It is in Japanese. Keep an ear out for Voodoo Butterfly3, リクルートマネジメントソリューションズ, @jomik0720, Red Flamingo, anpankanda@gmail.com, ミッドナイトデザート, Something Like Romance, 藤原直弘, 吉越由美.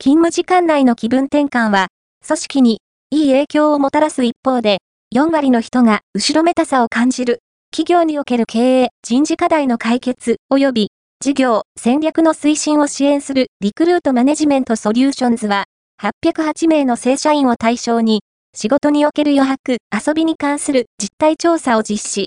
勤務時間内の気分転換は、組織にいい影響をもたらす一方で、4割の人が後ろめたさを感じる。企業における経営・人事課題の解決及び事業・戦略の推進を支援するリクルートマネジメントソリューションズは、808名の正社員を対象に、仕事における余白・遊びに関する実態調査を実施。